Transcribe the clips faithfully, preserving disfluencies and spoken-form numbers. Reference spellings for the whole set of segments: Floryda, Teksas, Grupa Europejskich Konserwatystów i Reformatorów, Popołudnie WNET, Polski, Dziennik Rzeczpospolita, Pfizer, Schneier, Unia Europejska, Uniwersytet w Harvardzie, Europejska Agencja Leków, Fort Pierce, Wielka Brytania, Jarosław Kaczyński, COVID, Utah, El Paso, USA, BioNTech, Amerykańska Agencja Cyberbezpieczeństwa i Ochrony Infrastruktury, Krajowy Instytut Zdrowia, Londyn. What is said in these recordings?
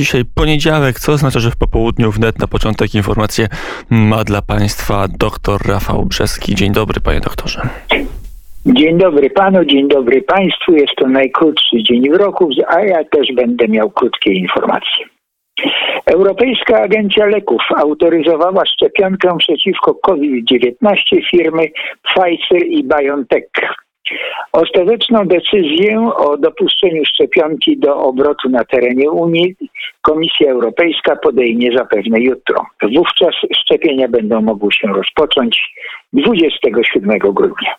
Dzisiaj poniedziałek, co oznacza, że w Popołudniu W N E T na początek informacje ma dla Państwa dr Rafał Brzeski. Dzień dobry, panie doktorze. Dzień dobry panu, dzień dobry państwu. Jest to najkrótszy dzień w roku, a ja też będę miał krótkie informacje. Europejska Agencja Leków autoryzowała szczepionkę przeciwko COVID dziewiętnaście firmy Pfizer i BioNTech. Ostateczną decyzję o dopuszczeniu szczepionki do obrotu na terenie Unii Komisja Europejska podejmie zapewne jutro. Wówczas szczepienia będą mogły się rozpocząć dwudziestego siódmego grudnia.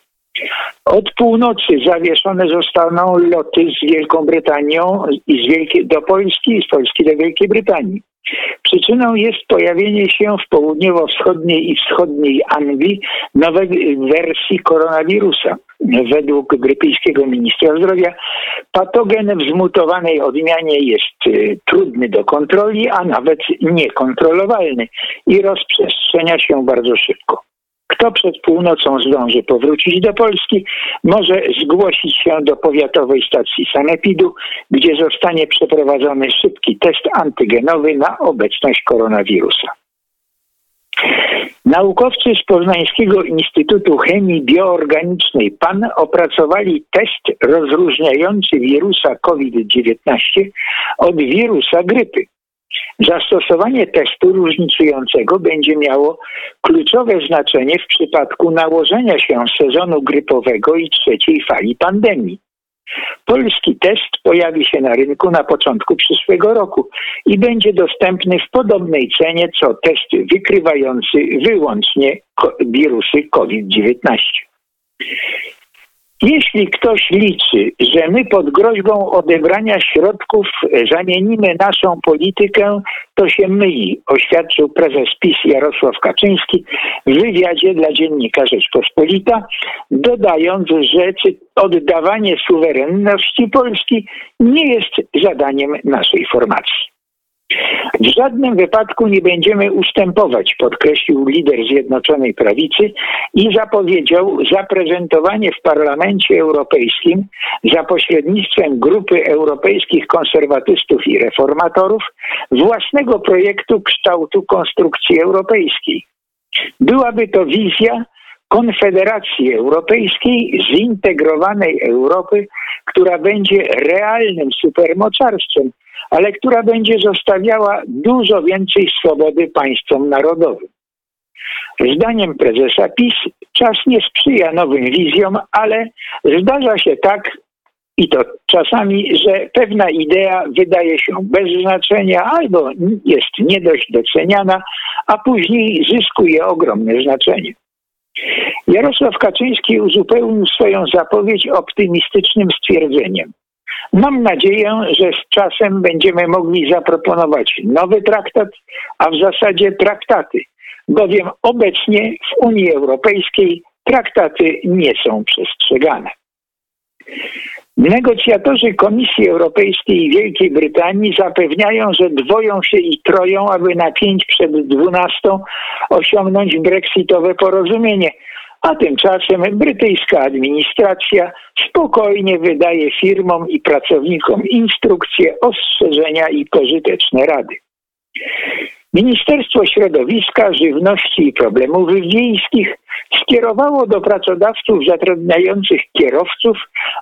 Od północy zawieszone zostaną loty z Wielką Brytanią i z Wielkiej, do Polski i z Polski do Wielkiej Brytanii. Przyczyną jest pojawienie się w południowo-wschodniej i wschodniej Anglii nowej wersji koronawirusa. Według brytyjskiego ministra zdrowia patogen w zmutowanej odmianie jest y, trudny do kontroli, a nawet niekontrolowalny i rozprzestrzenia się bardzo szybko. Kto przed północą zdąży powrócić do Polski, może zgłosić się do powiatowej stacji sanepidu, gdzie zostanie przeprowadzony szybki test antygenowy na obecność koronawirusa. Naukowcy z Poznańskiego Instytutu Chemii Bioorganicznej PAN opracowali test rozróżniający wirusa COVID dziewiętnaście od wirusa grypy. Zastosowanie testu różnicującego będzie miało kluczowe znaczenie w przypadku nałożenia się sezonu grypowego i trzeciej fali pandemii. Polski test pojawi się na rynku na początku przyszłego roku i będzie dostępny w podobnej cenie co test wykrywający wyłącznie wirusy COVID dziewiętnaście. Jeśli ktoś liczy, że my pod groźbą odebrania środków zamienimy naszą politykę, to się myli, oświadczył prezes PiS Jarosław Kaczyński w wywiadzie dla Dziennika Rzeczpospolita, dodając, że oddawanie suwerenności Polski nie jest zadaniem naszej formacji. W żadnym wypadku nie będziemy ustępować, podkreślił lider Zjednoczonej Prawicy i zapowiedział zaprezentowanie w Parlamencie Europejskim za pośrednictwem Grupy Europejskich Konserwatystów i Reformatorów własnego projektu kształtu konstrukcji europejskiej. Byłaby to wizja Konfederacji Europejskiej, zintegrowanej Europy, która będzie realnym supermocarstwem, ale która będzie zostawiała dużo więcej swobody państwom narodowym. Zdaniem prezesa PiS czas nie sprzyja nowym wizjom, ale zdarza się tak, i to czasami, że pewna idea wydaje się bez znaczenia albo jest nie dość doceniana, a później zyskuje ogromne znaczenie. Jarosław Kaczyński uzupełnił swoją zapowiedź optymistycznym stwierdzeniem: mam nadzieję, że z czasem będziemy mogli zaproponować nowy traktat, a w zasadzie traktaty, bowiem obecnie w Unii Europejskiej traktaty nie są przestrzegane. Negocjatorzy Komisji Europejskiej i Wielkiej Brytanii zapewniają, że dwoją się i troją, aby na pięć przed dwunastą osiągnąć brexitowe porozumienie, a tymczasem brytyjska administracja spokojnie wydaje firmom i pracownikom instrukcje, ostrzeżenia i pożyteczne rady. Ministerstwo Środowiska, Żywności i Problemów Wiejskich skierowało do pracodawców zatrudniających kierowców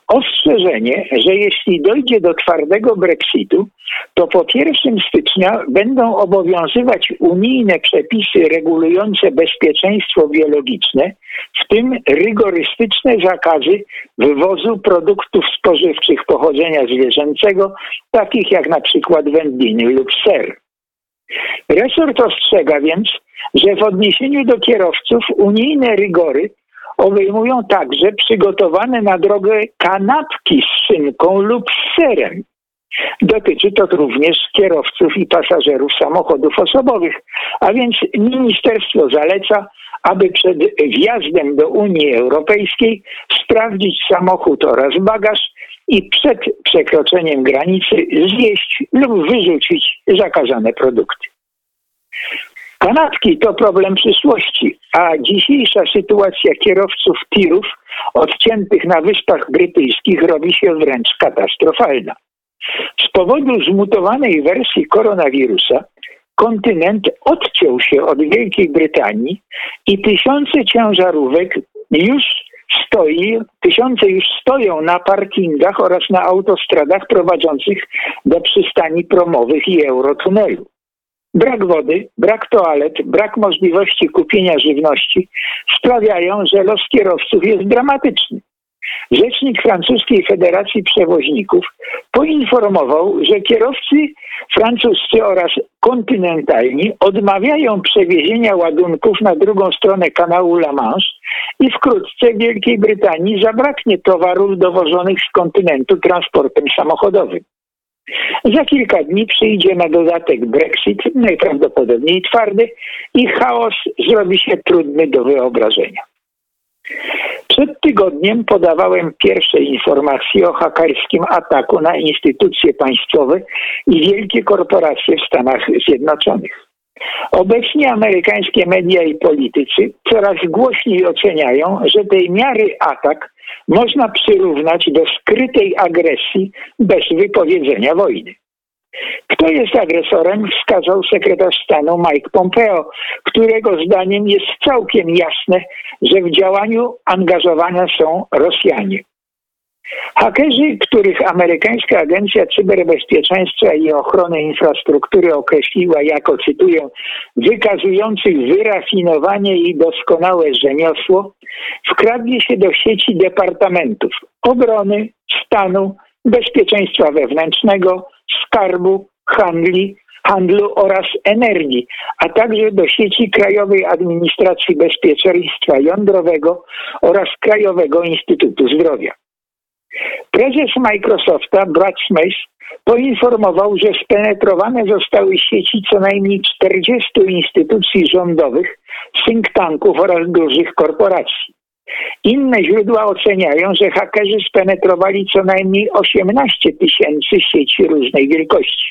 ostrzeżenie, że jeśli dojdzie do twardego brexitu, to po pierwszego stycznia będą obowiązywać unijne przepisy regulujące bezpieczeństwo biologiczne, w tym rygorystyczne zakazy wywozu produktów spożywczych pochodzenia zwierzęcego, takich jak na przykład wędliny lub ser. Resort ostrzega więc, że w odniesieniu do kierowców unijne rygory obejmują także przygotowane na drogę kanapki z szynką lub z serem. Dotyczy to również kierowców i pasażerów samochodów osobowych, a więc ministerstwo zaleca, aby przed wjazdem do Unii Europejskiej sprawdzić samochód oraz bagaż i przed przekroczeniem granicy zjeść lub wyrzucić zakazane produkty. Kanapki to problem przyszłości, a dzisiejsza sytuacja kierowców tirów odciętych na Wyspach Brytyjskich robi się wręcz katastrofalna. Z powodu zmutowanej wersji koronawirusa kontynent odciął się od Wielkiej Brytanii i tysiące ciężarówek już stoi, tysiące już stoją na parkingach oraz na autostradach prowadzących do przystani promowych i eurotunelu. Brak wody, brak toalet, brak możliwości kupienia żywności sprawiają, że los kierowców jest dramatyczny. Rzecznik Francuskiej Federacji Przewoźników poinformował, że kierowcy francuscy oraz kontynentalni odmawiają przewiezienia ładunków na drugą stronę kanału La Manche i wkrótce w Wielkiej Brytanii zabraknie towarów dowożonych z kontynentu transportem samochodowym. Za kilka dni przyjdzie na dodatek brexit, najprawdopodobniej twardy, i chaos zrobi się trudny do wyobrażenia. Przed tygodniem podawałem pierwsze informacje o hakerskim ataku na instytucje państwowe i wielkie korporacje w Stanach Zjednoczonych. Obecnie amerykańskie media i politycy coraz głośniej oceniają, że tej miary atak można przyrównać do skrytej agresji bez wypowiedzenia wojny. Kto jest agresorem, wskazał sekretarz stanu Mike Pompeo, którego zdaniem jest całkiem jasne, że w działaniu angażowane są Rosjanie. Hakerzy, których Amerykańska Agencja Cyberbezpieczeństwa i Ochrony Infrastruktury określiła jako, cytuję, wykazujących wyrafinowanie i doskonałe rzemiosło, wkradli się do sieci departamentów obrony, stanu, bezpieczeństwa wewnętrznego, skarbu, handli, handlu oraz energii, a także do sieci Krajowej Administracji Bezpieczeństwa Jądrowego oraz Krajowego Instytutu Zdrowia. Prezes Microsofta, Brad Smith, poinformował, że spenetrowane zostały sieci co najmniej czterdziestu instytucji rządowych, think tanków oraz dużych korporacji. Inne źródła oceniają, że hakerzy spenetrowali co najmniej osiemnaście tysięcy sieci różnej wielkości.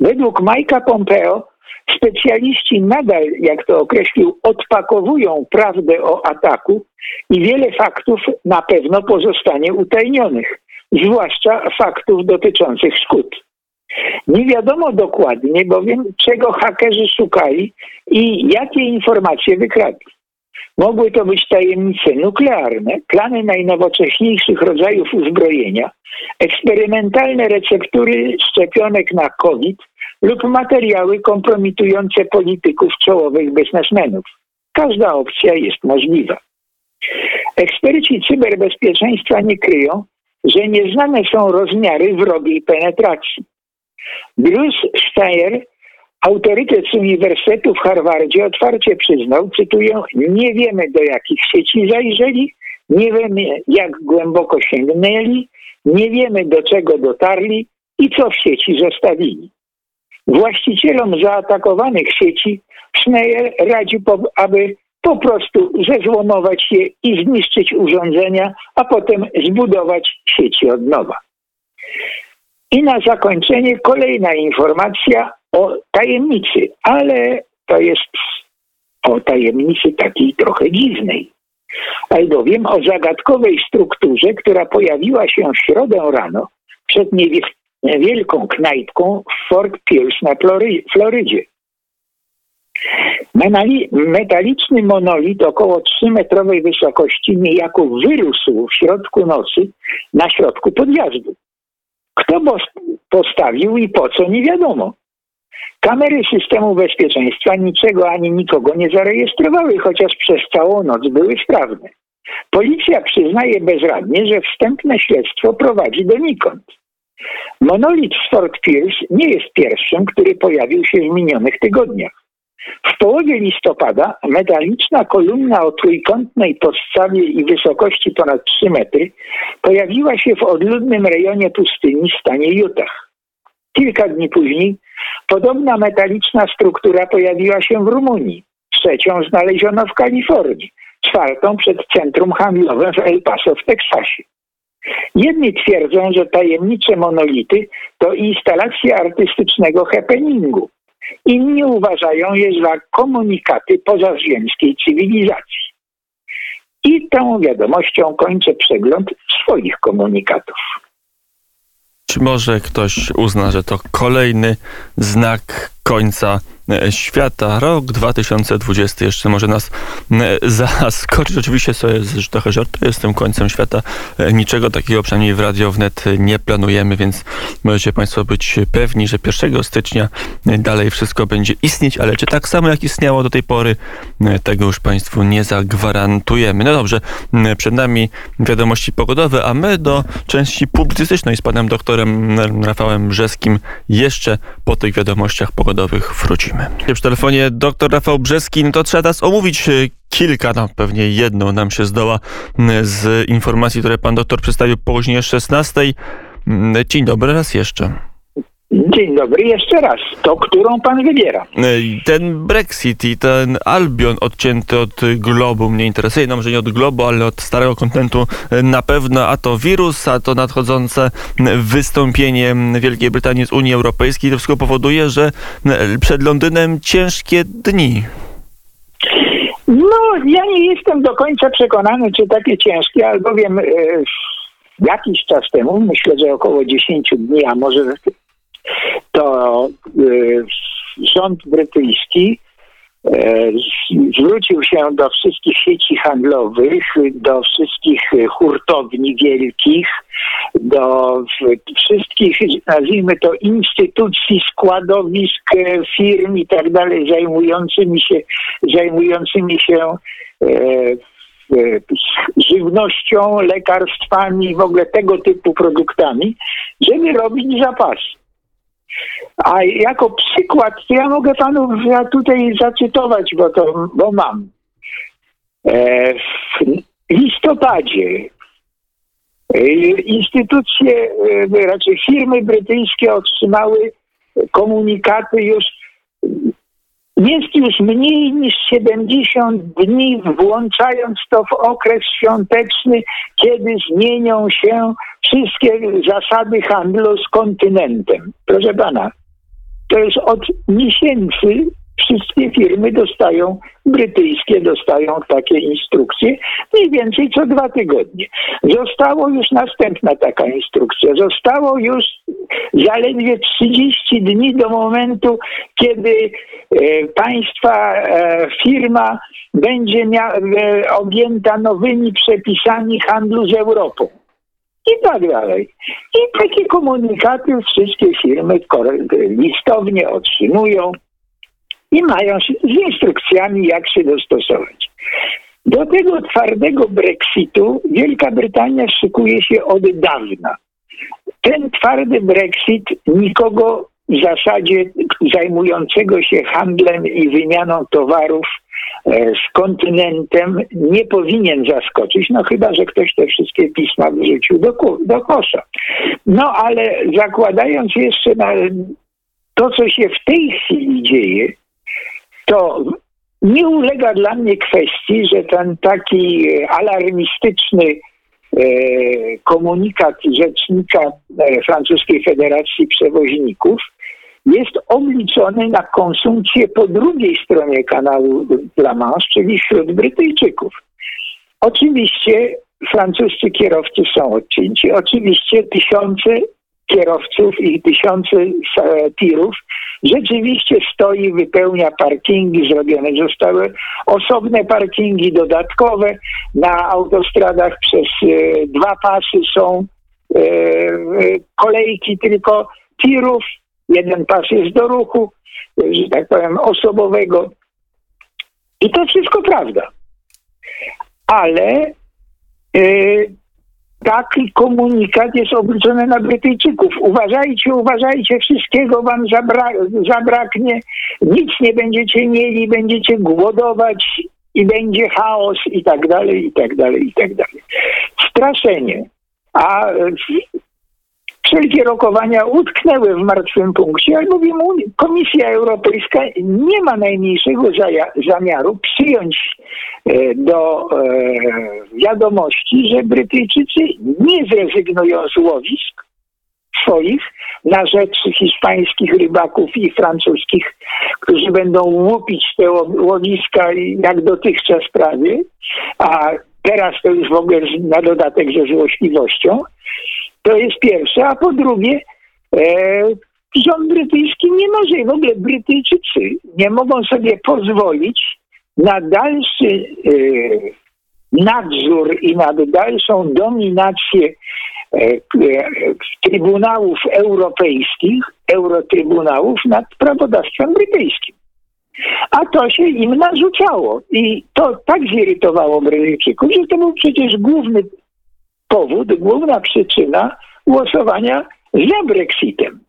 Według Mike'a Pompeo specjaliści nadal, jak to określił, odpakowują prawdę o ataku i wiele faktów na pewno pozostanie utajnionych, zwłaszcza faktów dotyczących szkód. Nie wiadomo dokładnie bowiem, czego hakerzy szukali i jakie informacje wykradli. Mogły to być tajemnice nuklearne, plany najnowocześniejszych rodzajów uzbrojenia, eksperymentalne receptury szczepionek na COVID lub materiały kompromitujące polityków czołowych biznesmenów. Każda opcja jest możliwa. Eksperci cyberbezpieczeństwa nie kryją, że nieznane są rozmiary wrogiej penetracji. Bruce Steyer, autorytet z Uniwersytetu w Harvardzie, otwarcie przyznał, cytuję, nie wiemy do jakich sieci zajrzeli, nie wiemy jak głęboko sięgnęli, nie wiemy do czego dotarli i co w sieci zostawili. Właścicielom zaatakowanych sieci Schneier radzi, aby po prostu zezłomować je i zniszczyć urządzenia, a potem zbudować sieci od nowa. I na zakończenie kolejna informacja o tajemnicy, ale to jest o tajemnicy takiej trochę dziwnej, albowiem o zagadkowej strukturze, która pojawiła się w środę rano przed niewielką knajpką w Fort Pierce na Flory- Florydzie. Metaliczny monolit około trzymetrowej wysokości niejako wyrósł w środku nocy na środku podjazdu. Kto postawił i po co, nie wiadomo. Kamery systemu bezpieczeństwa niczego ani nikogo nie zarejestrowały, chociaż przez całą noc były sprawne. Policja przyznaje bezradnie, że wstępne śledztwo prowadzi donikąd. Monolit z Fort Pierce nie jest pierwszym, który pojawił się w minionych tygodniach. W połowie listopada metaliczna kolumna o trójkątnej podstawie i wysokości ponad trzy metry pojawiła się w odludnym rejonie pustyni w stanie Utah. Kilka dni później podobna metaliczna struktura pojawiła się w Rumunii, trzecią znaleziono w Kalifornii, czwartą przed centrum handlowym w El Paso w Teksasie. Jedni twierdzą, że tajemnicze monolity to instalacje artystycznego happeningu. Inni uważają je za komunikaty pozaziemskiej cywilizacji. I tą wiadomością kończę przegląd swoich komunikatów. Czy może ktoś uzna, że to kolejny znak końca świata. Rok dwa tysiące dwudziesty jeszcze może nas zaskoczyć. Oczywiście to jest trochę żart, jest tym końcem świata. Niczego takiego przynajmniej w Radio W N E T nie planujemy, więc możecie Państwo być pewni, że pierwszego stycznia dalej wszystko będzie istnieć, ale czy tak samo jak istniało do tej pory, tego już Państwu nie zagwarantujemy. No dobrze, przed nami wiadomości pogodowe, a my do części publicystycznej z panem doktorem Rafałem Brzeskim jeszcze po tych wiadomościach pogodowych wrócimy. Przy telefonie dr Rafał Brzeski, no to trzeba teraz omówić kilka, no pewnie jedną nam się zdoła z informacji, które pan doktor przedstawił po godzinie szesnastej. Dzień dobry raz jeszcze. Dzień dobry jeszcze raz. To, którą pan wybiera? Ten Brexit i ten Albion odcięty od globu mnie interesuje. No może nie od globu, ale od starego kontynentu na pewno. A to wirus, a to nadchodzące wystąpienie Wielkiej Brytanii z Unii Europejskiej. To wszystko powoduje, że przed Londynem ciężkie dni. No, ja nie jestem do końca przekonany, czy takie ciężkie, albowiem yy, jakiś czas temu, myślę, że około dziesięć dni, a może to y, rząd brytyjski y, zwrócił się do wszystkich sieci handlowych, do wszystkich hurtowni wielkich, do wszystkich, nazwijmy to, instytucji, składowisk, firm i tak dalej, zajmującymi się, zajmującymi się y, żywnością, lekarstwami, w ogóle tego typu produktami, żeby robić zapasy. A jako przykład, to ja mogę panu ja tutaj zacytować, bo to bo mam. E, w listopadzie instytucje, raczej firmy brytyjskie otrzymały komunikaty już. Jest już mniej niż siedemdziesiąt dni, włączając to w okres świąteczny, kiedy zmienią się wszystkie zasady handlu z kontynentem. Proszę pana, to już od miesięcy wszystkie firmy dostają, brytyjskie dostają takie instrukcje, mniej więcej co dwa tygodnie. Została już następna taka instrukcja. Zostało już zaledwie trzydzieści dni do momentu, kiedy e, państwa e, firma będzie mia- e, objęta nowymi przepisami handlu z Europą. I tak dalej. I takie komunikaty wszystkie firmy listownie otrzymują i mają się, z instrukcjami, jak się dostosować. Do tego twardego Brexitu Wielka Brytania szykuje się od dawna. Ten twardy Brexit nikogo w zasadzie zajmującego się handlem i wymianą towarów z kontynentem nie powinien zaskoczyć, no chyba, że ktoś te wszystkie pisma wrzucił do, do kosza. No ale zakładając jeszcze na to, co się w tej chwili dzieje, to nie ulega dla mnie kwestii, że ten taki alarmistyczny e, komunikat rzecznika Francuskiej Federacji Przewoźników jest obliczony na konsumpcję po drugiej stronie kanału La Manche, czyli wśród Brytyjczyków. Oczywiście francuscy kierowcy są odcięci, oczywiście tysiące kierowców i tysiące tirów rzeczywiście stoi, wypełnia parkingi, zrobione zostały osobne parkingi dodatkowe, na autostradach przez e, dwa pasy są e, kolejki tylko tirów, jeden pas jest do ruchu, że tak powiem, osobowego i to wszystko prawda, ale e, taki komunikat jest obliczony na Brytyjczyków. Uważajcie, uważajcie, wszystkiego wam zabra- zabraknie, nic nie będziecie mieli, będziecie głodować i będzie chaos i tak dalej, i tak dalej, i tak dalej. Straszenie. A wszelkie rokowania utknęły w martwym punkcie, albowiem Komisja Europejska nie ma najmniejszego zaja- zamiaru przyjąć e, do e, wiadomości, że Brytyjczycy nie zrezygnują z łowisk swoich na rzecz hiszpańskich rybaków i francuskich, którzy będą łupić te łowiska jak dotychczas prawie, a teraz to już w ogóle na dodatek ze złośliwością. To jest pierwsze. A po drugie, e, rząd brytyjski nie może, w ogóle Brytyjczycy nie mogą sobie pozwolić na dalszy e, nadzór i na dalszą dominację e, e, trybunałów europejskich, eurotrybunałów nad prawodawstwem brytyjskim. A to się im narzucało. I to tak zirytowało Brytyjczyków, że to był przecież główny powód, główna przyczyna głosowania za Brexitem.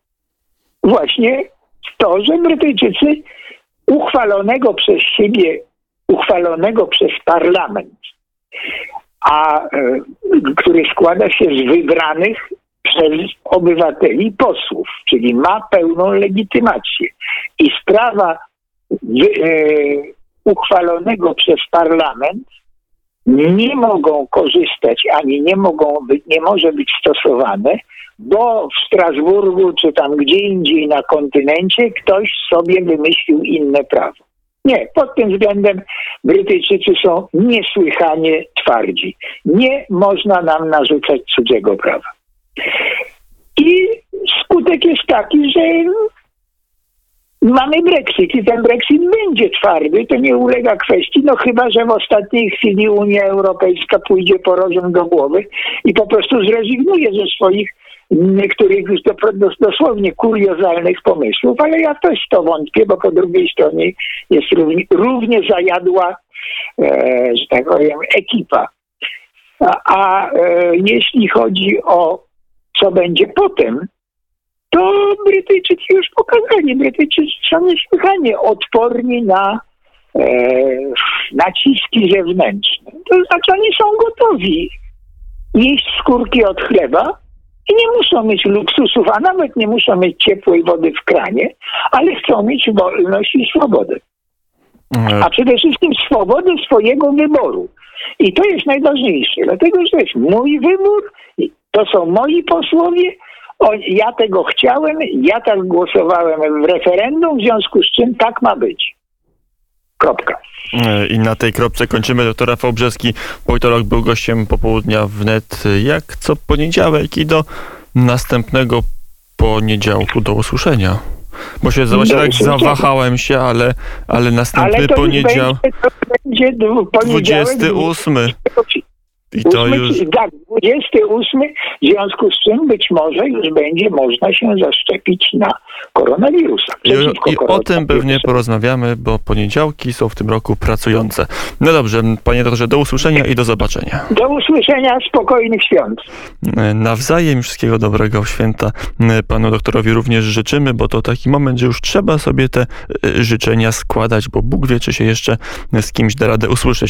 Właśnie to, że Brytyjczycy uchwalonego przez siebie, uchwalonego przez parlament, a który składa się z wybranych przez obywateli posłów, czyli ma pełną legitymację. I sprawa Wy, e, uchwalonego przez parlament nie mogą korzystać, ani nie mogą być, nie może być stosowane, bo w Strasburgu czy tam gdzie indziej na kontynencie ktoś sobie wymyślił inne prawo. Nie, pod tym względem Brytyjczycy są niesłychanie twardzi. Nie można nam narzucać cudzego prawa. I skutek jest taki, że mamy Brexit i ten Brexit będzie twardy, to nie ulega kwestii, no chyba że w ostatniej chwili Unia Europejska pójdzie po rozum do głowy i po prostu zrezygnuje ze swoich niektórych już dosłownie kuriozalnych pomysłów, ale ja też to wątpię, bo po drugiej stronie jest równie, równie zajadła, e, że tak powiem, ekipa. A, a e, jeśli chodzi o co będzie potem, to Brytyjczycy już pokazali. Brytyjczycy są niesłychanie odporni na e, naciski zewnętrzne. To znaczy oni są gotowi jeść skórki od chleba i nie muszą mieć luksusów, a nawet nie muszą mieć ciepłej wody w kranie, ale chcą mieć wolność i swobodę. A przede wszystkim swobodę swojego wyboru. I to jest najważniejsze, dlatego że to jest mój wybór, to są moi posłowie, O, ja tego chciałem, ja tak głosowałem w referendum, w związku z czym tak ma być. Kropka. I na tej kropce kończymy. Doktor Rafał Brzeski, politolog, był gościem Popołudnia W N E T, jak co poniedziałek, i do następnego poniedziałku, do usłyszenia. Bo się zobaczcie, tak zawahałem się, ale, ale następny ale to poniedziałek, będzie, to będzie poniedziałek dwudziesty ósmy. I to ósmy, już... Tak, dwudziesty ósmy, w związku z czym być może już będzie można się zaszczepić na koronawirusa. Przeciwko I koronawirusa. O tym pewnie porozmawiamy, bo poniedziałki są w tym roku pracujące. No dobrze, panie doktorze, do usłyszenia i do zobaczenia. Do usłyszenia, spokojnych świąt. Nawzajem wszystkiego dobrego w święta panu doktorowi również życzymy, bo to taki moment, że już trzeba sobie te życzenia składać, bo Bóg wie, czy się jeszcze z kimś da radę usłyszeć.